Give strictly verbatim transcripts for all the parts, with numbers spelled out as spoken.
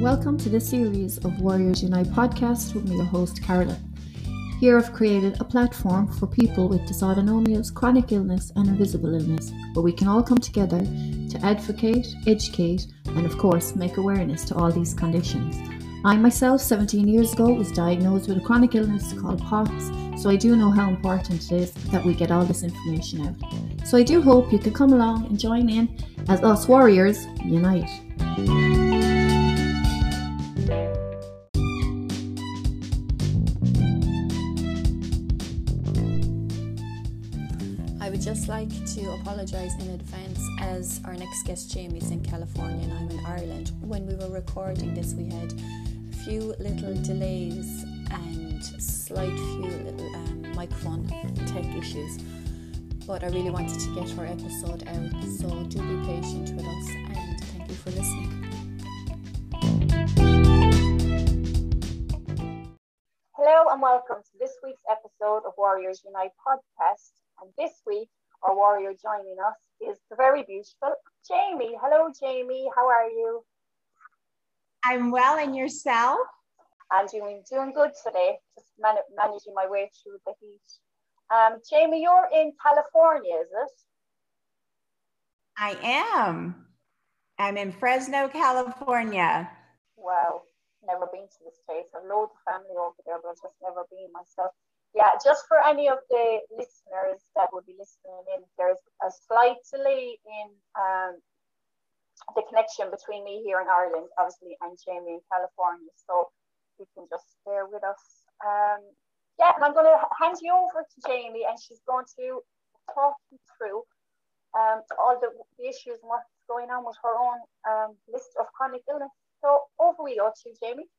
Welcome to this series of Warriors Unite podcast with me, your host, Carolyn. Here I've created a platform for people with dysautonomias, chronic illness and invisible illness, where we can all come together to advocate, educate and of course make awareness to all these conditions. I myself, seventeen years ago, was diagnosed with a chronic illness called POTS, so I do know how important it is that we get all this information out. So I do hope you can come along and join in as us warriors unite. I would just like to apologise in advance, as our next guest Jamie is in California and I'm in Ireland. When we were recording this, we had few little delays and slight few little um, microphone tech issues, but I really wanted to get our episode out, so do be patient with us and thank you for listening. Hello and welcome to this week's episode of Warriors Unite podcast, and this week our warrior joining us is the very beautiful Jamie. Hello Jamie, how are you? I'm well, and yourself? I'm doing doing good today, just man- managing my way through the heat. Um, Jamie, you're in California, is it? I am. I'm in Fresno, California. Wow, never been to this place. I've loads of family over there, but I've just never been myself. Yeah, just for any of the listeners that would be listening in, there's a slight delay in um, the connection between me here in Ireland, obviously, and Jamie in California, so you can just bear with us. Um, yeah, and I'm going to hand you over to Jamie, and she's going to talk you through um, all the, the issues and what's going on with her own um, list of chronic illness. So over we go to Jamie.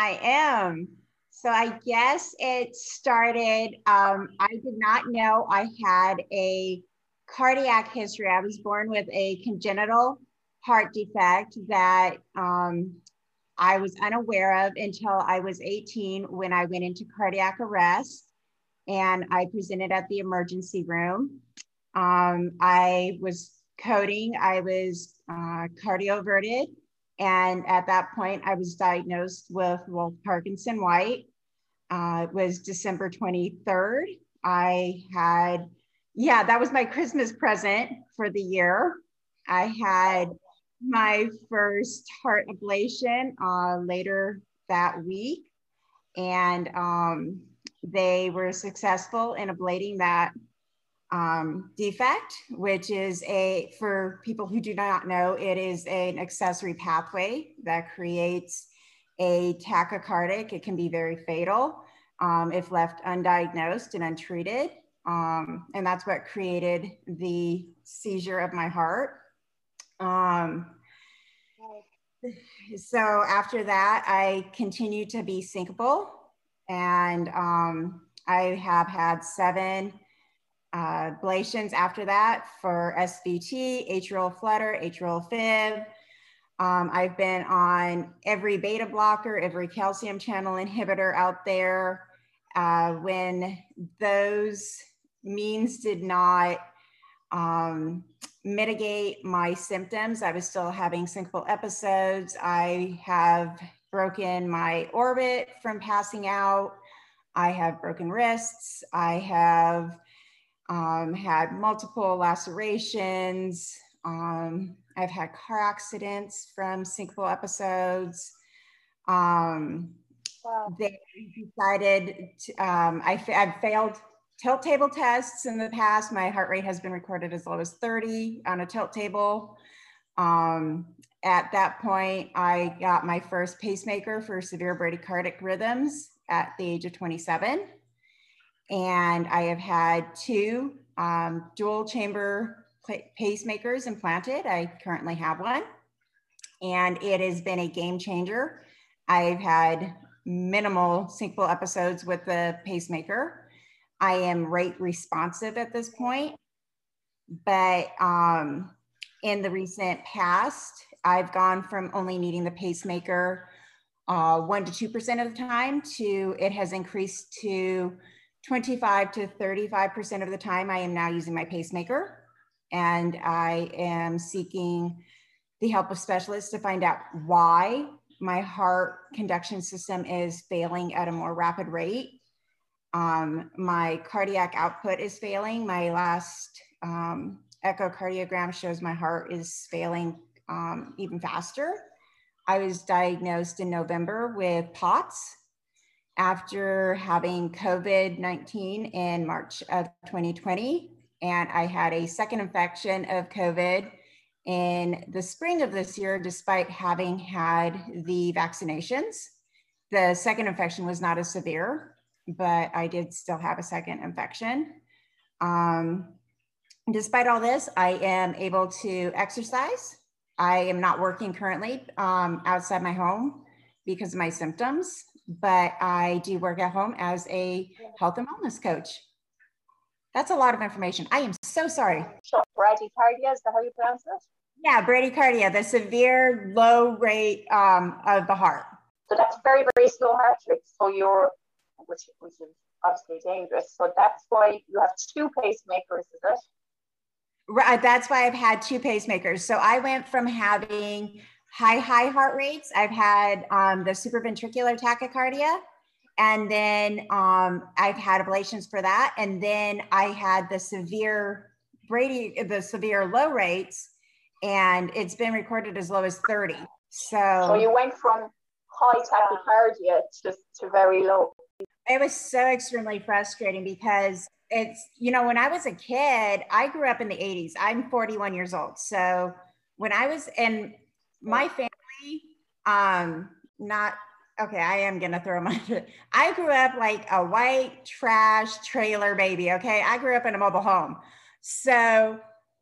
I am. So I guess it started, um, I did not know I had a cardiac history. I was born with a congenital heart defect that um, I was unaware of until I was eighteen, when I went into cardiac arrest and I presented at the emergency room. Um, I was coding, I was uh, cardioverted, and at that point I was diagnosed with Wolff-Parkinson-White. Uh, it was December twenty-third. I had Yeah, that was my Christmas present for the year. I had my first heart ablation uh, later that week, and um, they were successful in ablating that um, defect, which is a, for people who do not know, it is an accessory pathway that creates a tachycardic. It can be very fatal um, if left undiagnosed and untreated. Um, and that's what created the seizure of my heart. Um, so after that, I continued to be syncopal, and um, I have had seven uh, ablations after that for S V T, atrial flutter, atrial fib. Um, I've been on every beta blocker, every calcium channel inhibitor out there. Uh, when those means did not um, mitigate my symptoms, I was still having syncopal episodes. I have broken my orbit from passing out. I have broken wrists. I have um, had multiple lacerations. Um, I've had car accidents from syncopal episodes. Um, wow. They decided, to, um, I, I've failed tilt table tests in the past. My heart rate has been recorded as low as thirty on a tilt table. Um, at that point, I got my first pacemaker for severe bradycardic rhythms at the age of twenty-seven. And I have had two um, dual chamber pacemakers implanted. I currently have one, and it has been a game changer. I've had minimal syncopal episodes with the pacemaker. I am rate responsive at this point, but um, in the recent past, I've gone from only needing the pacemaker uh, one percent to two percent of the time to it has increased to twenty-five to thirty-five percent of the time I am now using my pacemaker, and I am seeking the help of specialists to find out why my heart conduction system is failing at a more rapid rate. Um, my cardiac output is failing. My last um, echocardiogram shows my heart is failing um, even faster. I was diagnosed in November with POTS after having COVID nineteen in March of twenty twenty. And I had a second infection of COVID in the spring of this year, despite having had the vaccinations. The second infection was not as severe, but I did still have a second infection. Um, despite all this, I am able to exercise. I am not working currently um, outside my home because of my symptoms, but I do work at home as a health and wellness coach. That's a lot of information. I am so sorry. Sure. Bradycardia, is that how you pronounce this? Yeah, bradycardia, the severe low rate um, of the heart. So that's very, very slow heart rate. So you're, which, which is obviously dangerous. So that's why you have two pacemakers, is it? Right, that's why I've had two pacemakers. So I went from having high, high heart rates. I've had um, the supraventricular tachycardia. And then um, I've had ablations for that. And then I had the severe Brady, the severe low rates, and it's been recorded as low as thirty. So, so you went from high tachycardia to, to very low. It was so extremely frustrating because it's, you know, when I was a kid, I grew up in the eighties. I'm forty-one years old. So when I was in my family, um, not, okay, I am going to throw my, I grew up like a white trash trailer baby. Okay. I grew up in a mobile home. So,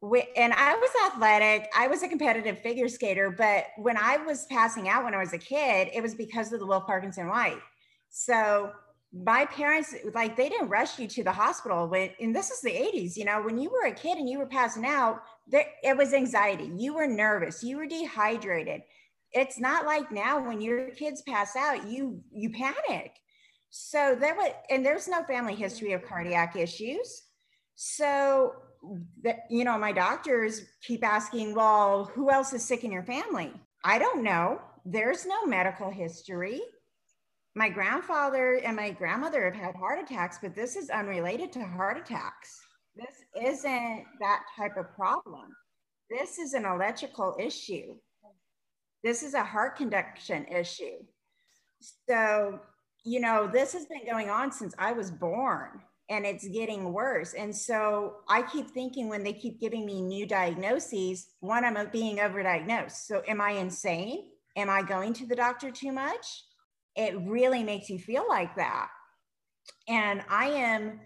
and I was athletic. I was a competitive figure skater, but when I was passing out when I was a kid, it was because of the Wolff-Parkinson-White. So my parents, like, they didn't rush you to the hospital when, and this is the eighties, you know, when you were a kid and you were passing out, there, it was anxiety. You were nervous. You were dehydrated. It's not like now when your kids pass out, you you panic. So there was, and there's no family history of cardiac issues. So, the, you know, my doctors keep asking, well, who else is sick in your family? I don't know. There's no medical history. My grandfather and my grandmother have had heart attacks, but this is unrelated to heart attacks. This isn't that type of problem. This is an electrical issue. This is a heart conduction issue. So, you know, this has been going on since I was born and it's getting worse. And so I keep thinking when they keep giving me new diagnoses, one, I'm being overdiagnosed. So am I insane? Am I going to the doctor too much? It really makes you feel like that. And I am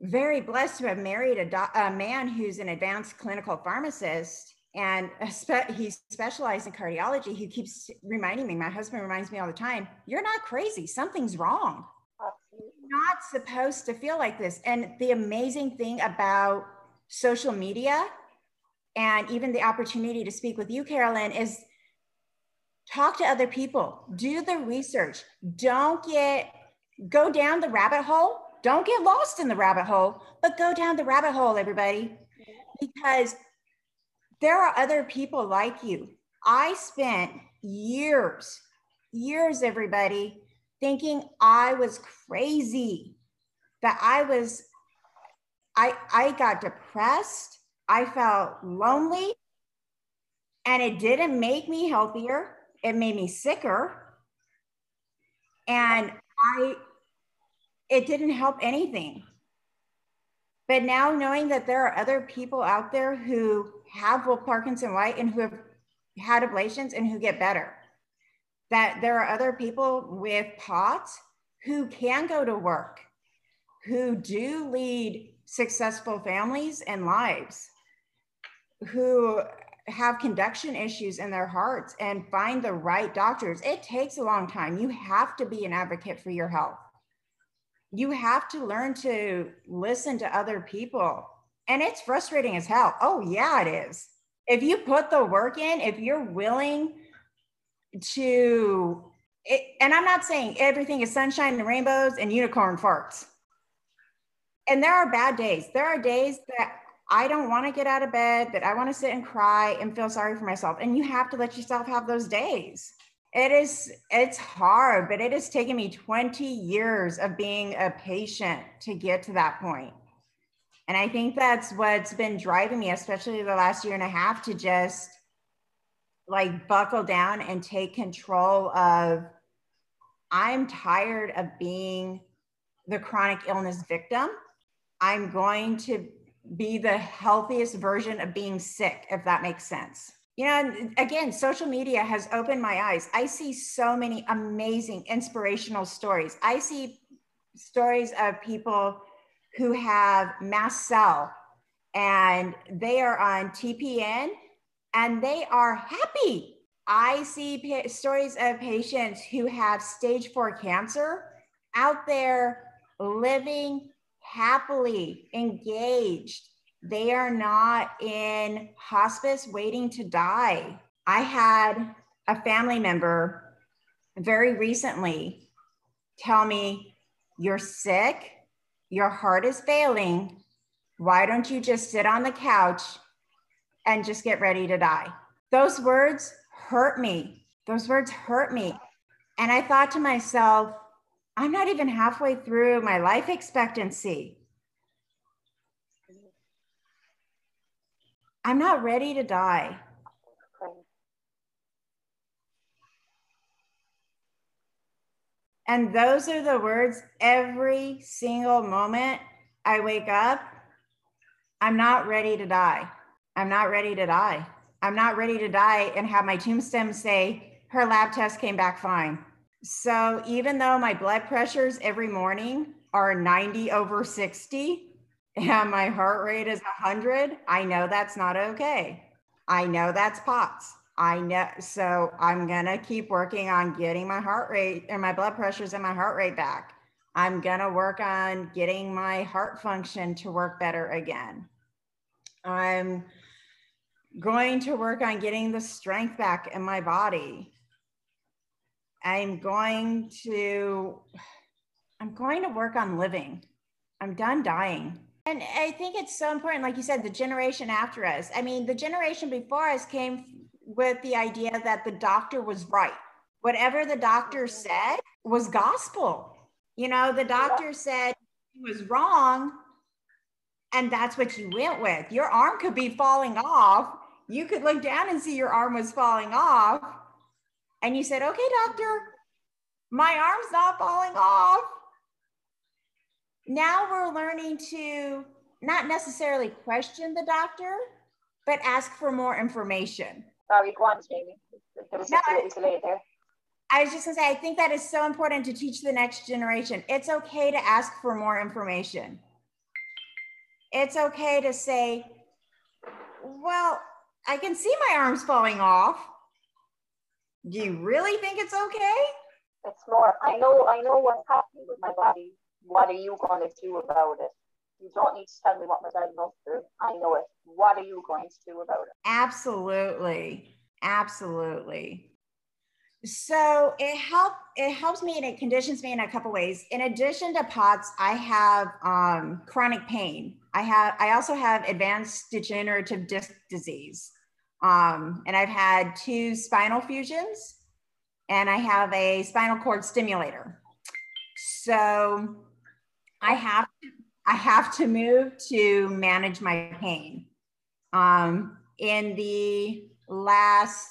very blessed to have married a, do- a man who's an advanced clinical pharmacist. And spe- he specialized in cardiology. He keeps reminding me, my husband reminds me all the time, you're not crazy, something's wrong. You're not supposed to feel like this. And the amazing thing about social media and even the opportunity to speak with you, Carolyn, is talk to other people, do the research. Don't get, go down the rabbit hole. Don't get lost in the rabbit hole, but go down the rabbit hole, everybody, because there are other people like you. I spent years, years, everybody, thinking I was crazy, that I was, I, I got depressed. I felt lonely and it didn't make me healthier. It made me sicker. And I, it didn't help anything. But now knowing that there are other people out there who have Wolff-Parkinson-White and who have had ablations and who get better, that there are other people with POTS who can go to work, who do lead successful families and lives, who have conduction issues in their hearts and find the right doctors. It takes a long time. You have to be an advocate for your health. You have to learn to listen to other people. And it's frustrating as hell. Oh yeah, it is. If you put the work in, if you're willing to, it, and I'm not saying everything is sunshine and rainbows and unicorn farts. And there are bad days. There are days that I don't want to get out of bed, that I want to sit and cry and feel sorry for myself. And you have to let yourself have those days. It is, it's hard, but it has taken me twenty years of being a patient to get to that point. And I think that's what's been driving me, especially the last year and a half, to just like buckle down and take control of, I'm tired of being the chronic illness victim. I'm going to be the healthiest version of being sick, if that makes sense. You know, and again, social media has opened my eyes. I see so many amazing inspirational stories. I see stories of people who have mast cell and they are on T P N and they are happy. I see pa- stories of patients who have stage four cancer out there living happily, engaged. They are not in hospice waiting to die. I had a family member very recently tell me, you're sick, your heart is failing. Why don't you just sit on the couch and just get ready to die? Those words hurt me. Those words hurt me. And I thought to myself, I'm not even halfway through my life expectancy. I'm not ready to die. And those are the words every single moment I wake up. I'm not ready to die. I'm not ready to die. I'm not ready to die and have my tombstone say, her lab test came back fine. So even though my blood pressures every morning are ninety over sixty, and my heart rate is one hundred. I know that's not okay. I know that's POTS. I know, so I'm gonna keep working on getting my heart rate and my blood pressures and my heart rate back. I'm gonna work on getting my heart function to work better again. I'm going to work on getting the strength back in my body. I'm going to, I'm going to work on living. I'm done dying. And I think it's so important, like you said, the generation after us. I mean, the generation before us came with the idea that the doctor was right. Whatever the doctor said was gospel. You know, the doctor said he was wrong, and that's what you went with. Your arm could be falling off. You could look down and see your arm was falling off. And you said, okay, doctor, my arm's not falling off. Now we're learning to not necessarily question the doctor, but ask for more information. Sorry, go on, Jamie. No, I was just gonna say, I think that is so important to teach the next generation. It's okay to ask for more information. It's okay to say, well, I can see my arm's falling off. Do you really think it's okay? It's more, I know, I know what's happening with my body. What are you going to do about it? You don't need to tell me what my diagnosis is. I know it. What are you going to do about it? Absolutely. Absolutely. So it help, it helps me and it conditions me in a couple ways. In addition to POTS, I have um, chronic pain. I have. I also have advanced degenerative disc disease. Um, and I've had two spinal fusions and I have a spinal cord stimulator. So I have I have to move to manage my pain. Um, in the last,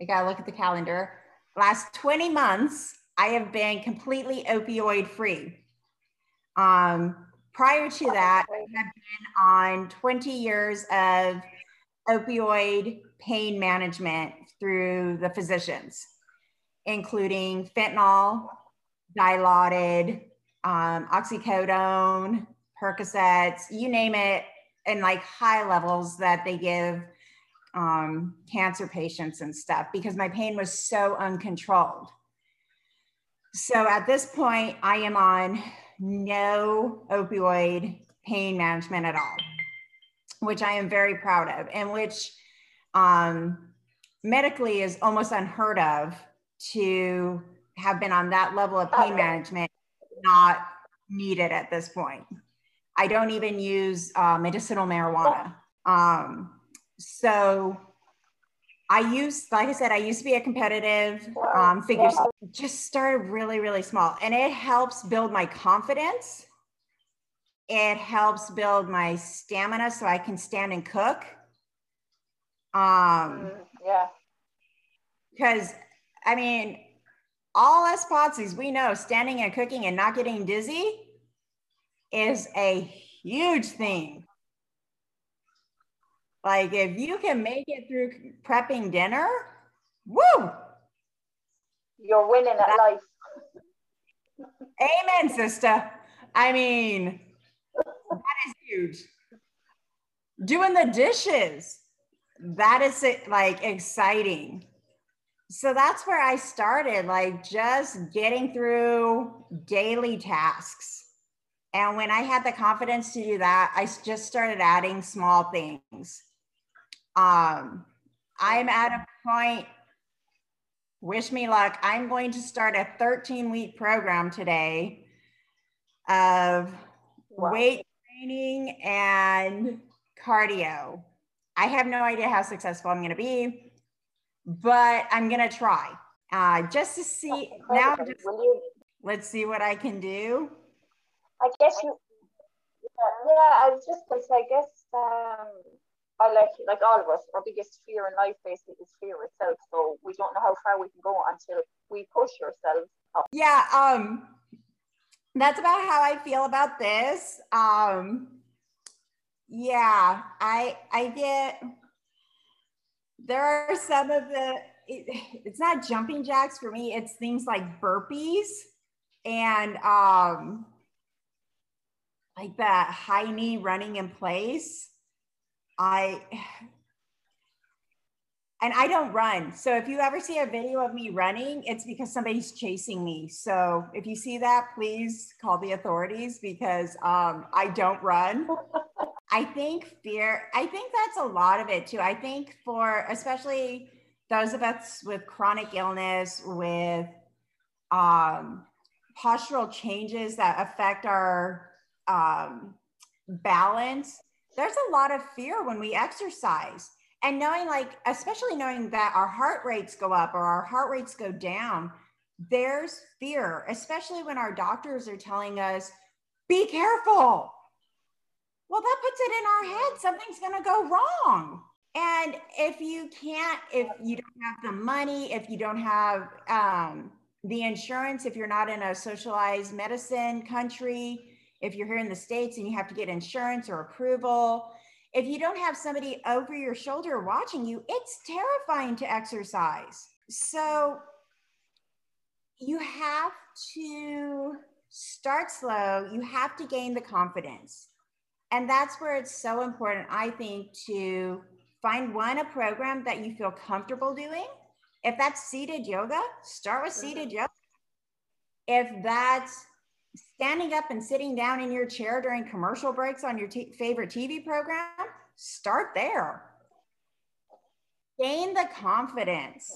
I gotta look at the calendar, last twenty months, I have been completely opioid free. Um, prior to that, I have been on twenty years of opioid pain management through the physicians, including fentanyl, Dilaudid, um, oxycodone, Percocets, you name it, and like high levels that they give um, cancer patients and stuff, because my pain was so uncontrolled. So at this point, I am on no opioid pain management at all, which I am very proud of, and which um, medically is almost unheard of to have been on that level of pain management, not needed at this point. I don't even use uh, medicinal marijuana. Um, so I used, like I said, I used to be a competitive um, figure skater. Just started really, really small. And it helps build my confidence. It helps build my stamina so I can stand and cook. Um, yeah. Because, I mean, all us Potsies, we know standing and cooking and not getting dizzy is a huge thing. Like, if you can make it through prepping dinner, woo! You're winning at life. Amen, sister. I mean, that is huge. Doing the dishes, that is, like, exciting. So that's where I started, like, just getting through daily tasks. And when I had the confidence to do that, I just started adding small things. Um, I'm at a point, wish me luck, I'm going to start a thirteen week program today of wow. weight training and cardio. I have no idea how successful I'm going to be, but I'm going to try uh, just to see. Now, just, let's see what I can do. I guess you, yeah, I was just going to say, I guess, um, I like like all of us, our biggest fear in life basically is fear itself. So we don't know how far we can go until we push ourselves up. Yeah, um, that's about how I feel about this. Um, yeah, I I get there are some of the it, it's not jumping jacks for me. It's things like burpees and um, like that high knee running in place. I, and I don't run. So if you ever see a video of me running, it's because somebody's chasing me. So if you see that, please call the authorities because um, I don't run. I think fear, I think that's a lot of it too. I think for, especially those of us with chronic illness, with um, postural changes that affect our um, balance, there's a lot of fear when we exercise, and knowing like, especially knowing that our heart rates go up or our heart rates go down, there's fear, especially when our doctors are telling us, be careful. Well, that puts it in our head. Something's going to go wrong. And if you can't, if you don't have the money, if you don't have um, the insurance, if you're not in a socialized medicine country, if you're here in the States and you have to get insurance or approval, if you don't have somebody over your shoulder watching you, it's terrifying to exercise. So you have to start slow. You have to gain the confidence. And that's where it's so important, I think, to find one, a program that you feel comfortable doing. If that's seated yoga, start with seated yoga. If that's standing up and sitting down in your chair during commercial breaks on your t- favorite T V program, start there. Gain the confidence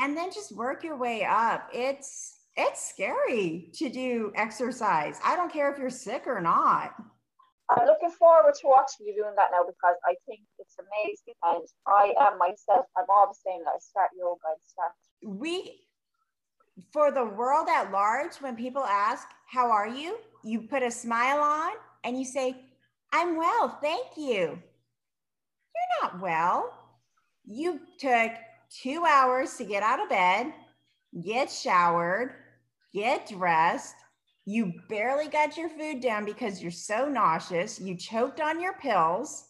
and then just work your way up. It's, it's scary to do exercise. I don't care if you're sick or not. I'm looking forward to watching you doing that now because I think it's amazing. And I am myself, I'm always saying that I start yoga and start. We... For the world at large, when people ask, how are you? You put a smile on and you say, I'm well, thank you. You're not well. You took two hours to get out of bed, get showered, get dressed. You barely got your food down because you're so nauseous. You choked on your pills.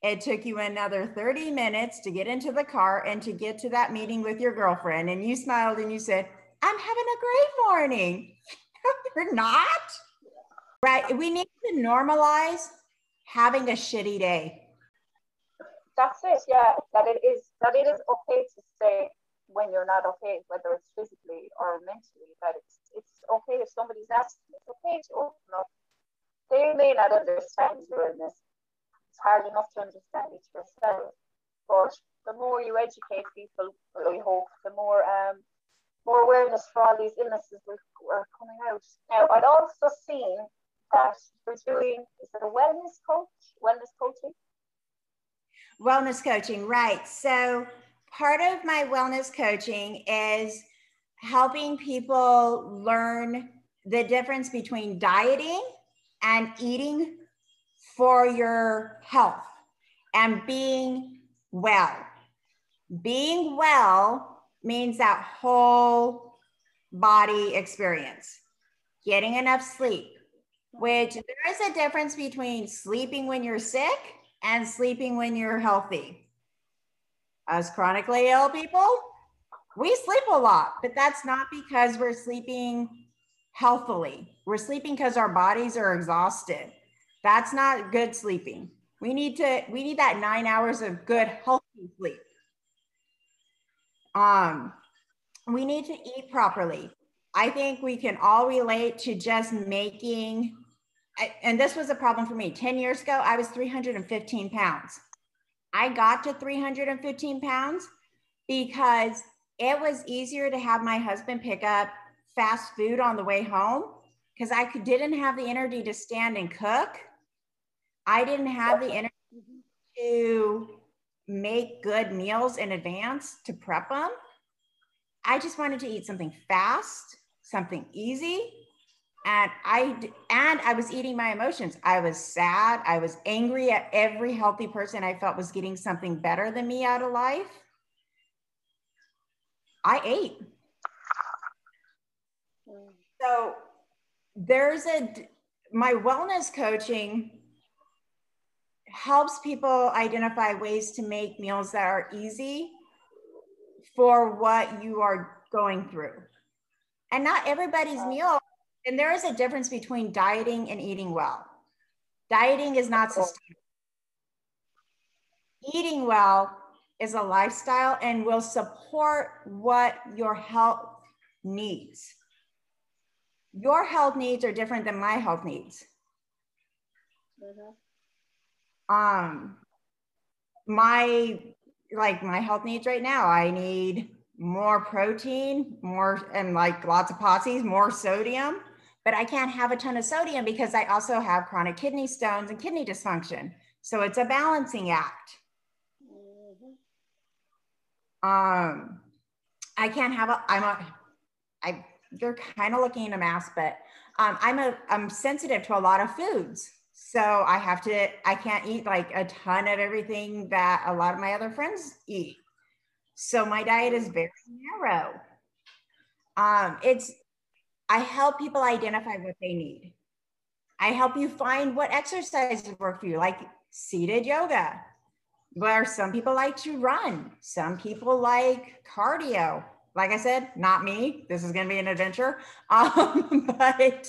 It took you another thirty minutes to get into the car and to get to that meeting with your girlfriend. And you smiled and you said, I'm having a great morning. You're not. Right. We need to normalize having a shitty day. That's it. Yeah. That it is, that it is okay to say when you're not okay, whether it's physically or mentally, that it's, it's okay if somebody's asking. It's okay to open up. They may not understand your illness. It's hard enough to understand it yourself, but the more you educate people, I hope, the more um, more awareness for all these illnesses are coming out. Now, I'd also seen that we're doing, is it a wellness coach, wellness coaching? Wellness coaching, right. So part of my wellness coaching is helping people learn the difference between dieting and eating for your health and being well. Being well means that whole body experience, getting enough sleep, which there is a difference between sleeping when you're sick and sleeping when you're healthy. As chronically ill people, we sleep a lot, but that's not because we're sleeping healthily. We're sleeping because our bodies are exhausted. That's not good sleeping. We need to, we need that nine hours of good, healthy sleep. Um, we need to eat properly. I think we can all relate to just making, and this was a problem for me. ten years ago, I was three hundred fifteen pounds. I got to three hundred fifteen pounds because it was easier to have my husband pick up fast food on the way home because I could, didn't have the energy to stand and cook. I didn't have the energy to make good meals in advance to prep them. I just wanted to eat something fast, something easy. And I, and I was eating my emotions. I was sad. I was angry at every healthy person I felt was getting something better than me out of life. I ate. So there's a, my wellness coaching helps people identify ways to make meals that are easy for what you are going through. And not everybody's meal, and there is a difference between dieting and eating well. Dieting is not sustainable. Eating well is a lifestyle and will support what your health needs. Your health needs are different than my health needs. Mm-hmm. Um, my, like my health needs right now, I need more protein, more, and like lots of P O T S, more sodium, but I can't have a ton of sodium because I also have chronic kidney stones and kidney dysfunction. So it's a balancing act. Mm-hmm. Um, I can't have a, I'm a, I, you're kind of looking at a mask, but um, I'm a, I'm sensitive to a lot of foods. So I have to, I can't eat like a ton of everything that a lot of my other friends eat. So my diet is very narrow. Um, it's, I help people identify what they need. I help you find what exercises work for you, like seated yoga, where some people like to run. Some people like cardio. Like I said, not me. This is going to be an adventure. Um, but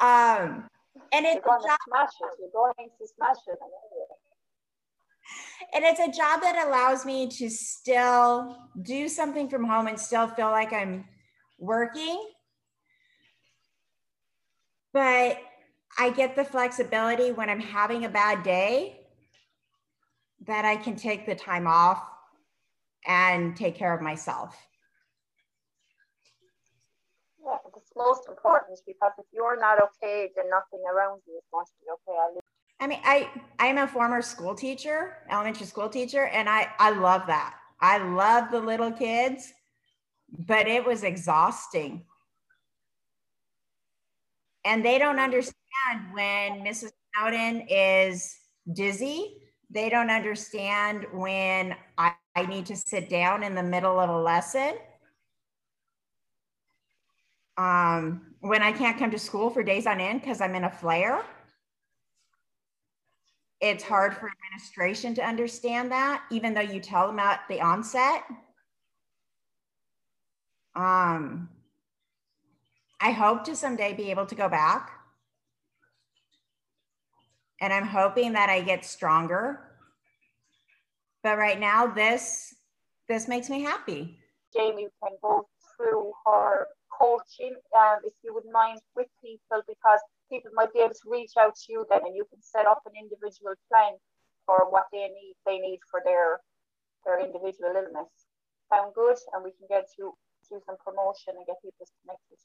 um, and it's a job. Smash it. You're going to smash it. And it's a job that allows me to still do something from home and still feel like I'm working, but I get the flexibility when I'm having a bad day that I can take the time off and take care of myself. Yeah, it's most important because if you're not okay, then nothing around you is going to be okay. I, I mean, I, I'm a former school teacher, elementary school teacher, and I, I love that. I love the little kids, but it was exhausting. And they don't understand when Missus Snowden is dizzy. They don't understand when I, I need to sit down in the middle of a lesson. Um, when I can't come to school for days on end because I'm in a flare. It's hard for administration to understand that, even though you tell them at the onset. Um, I hope to someday be able to go back. And I'm hoping that I get stronger. But right now, this, this makes me happy. Jamie can go through her coaching, um, if you would mind, with people, because people might be able to reach out to you then, and you can set up an individual plan for what they need, they need for their, their individual illness. Sound good? And we can get you, do some promotion and get people connected.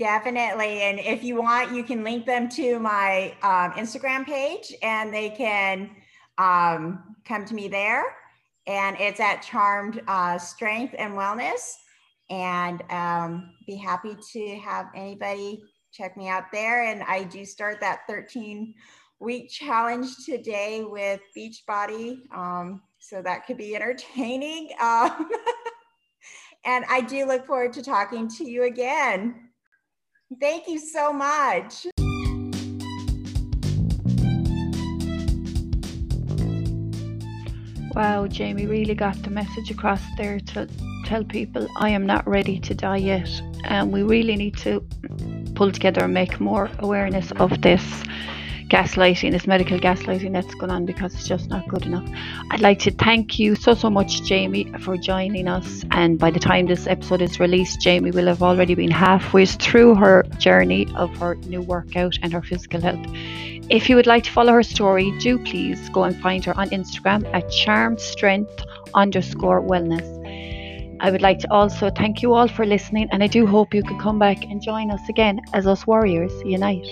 Definitely. And if you want, you can link them to my um, Instagram page, and they can um, come to me there. And it's at Charmed uh, Strength and Wellness. And um, be happy to have anybody check me out there. And I do start that thirteen week challenge today with Beachbody. Um, so that could be entertaining. Um, and I do look forward to talking to you again. Thank you so much. Wow, Jamie really got the message across there to tell people I am not ready to die yet, and we really need to pull together and make more awareness of this gaslighting, this medical gaslighting that's going on, because it's just not good enough. I'd like to thank you so so much, Jamie, for joining us, and by the time this episode is released, Jamie will have already been halfway through her journey of her new workout and her physical health. If you would like to follow her story, do please go and find her on Instagram at Charmed Strength underscore Wellness. I would like to also thank you all for listening, and I do hope you can come back and join us again as us warriors unite.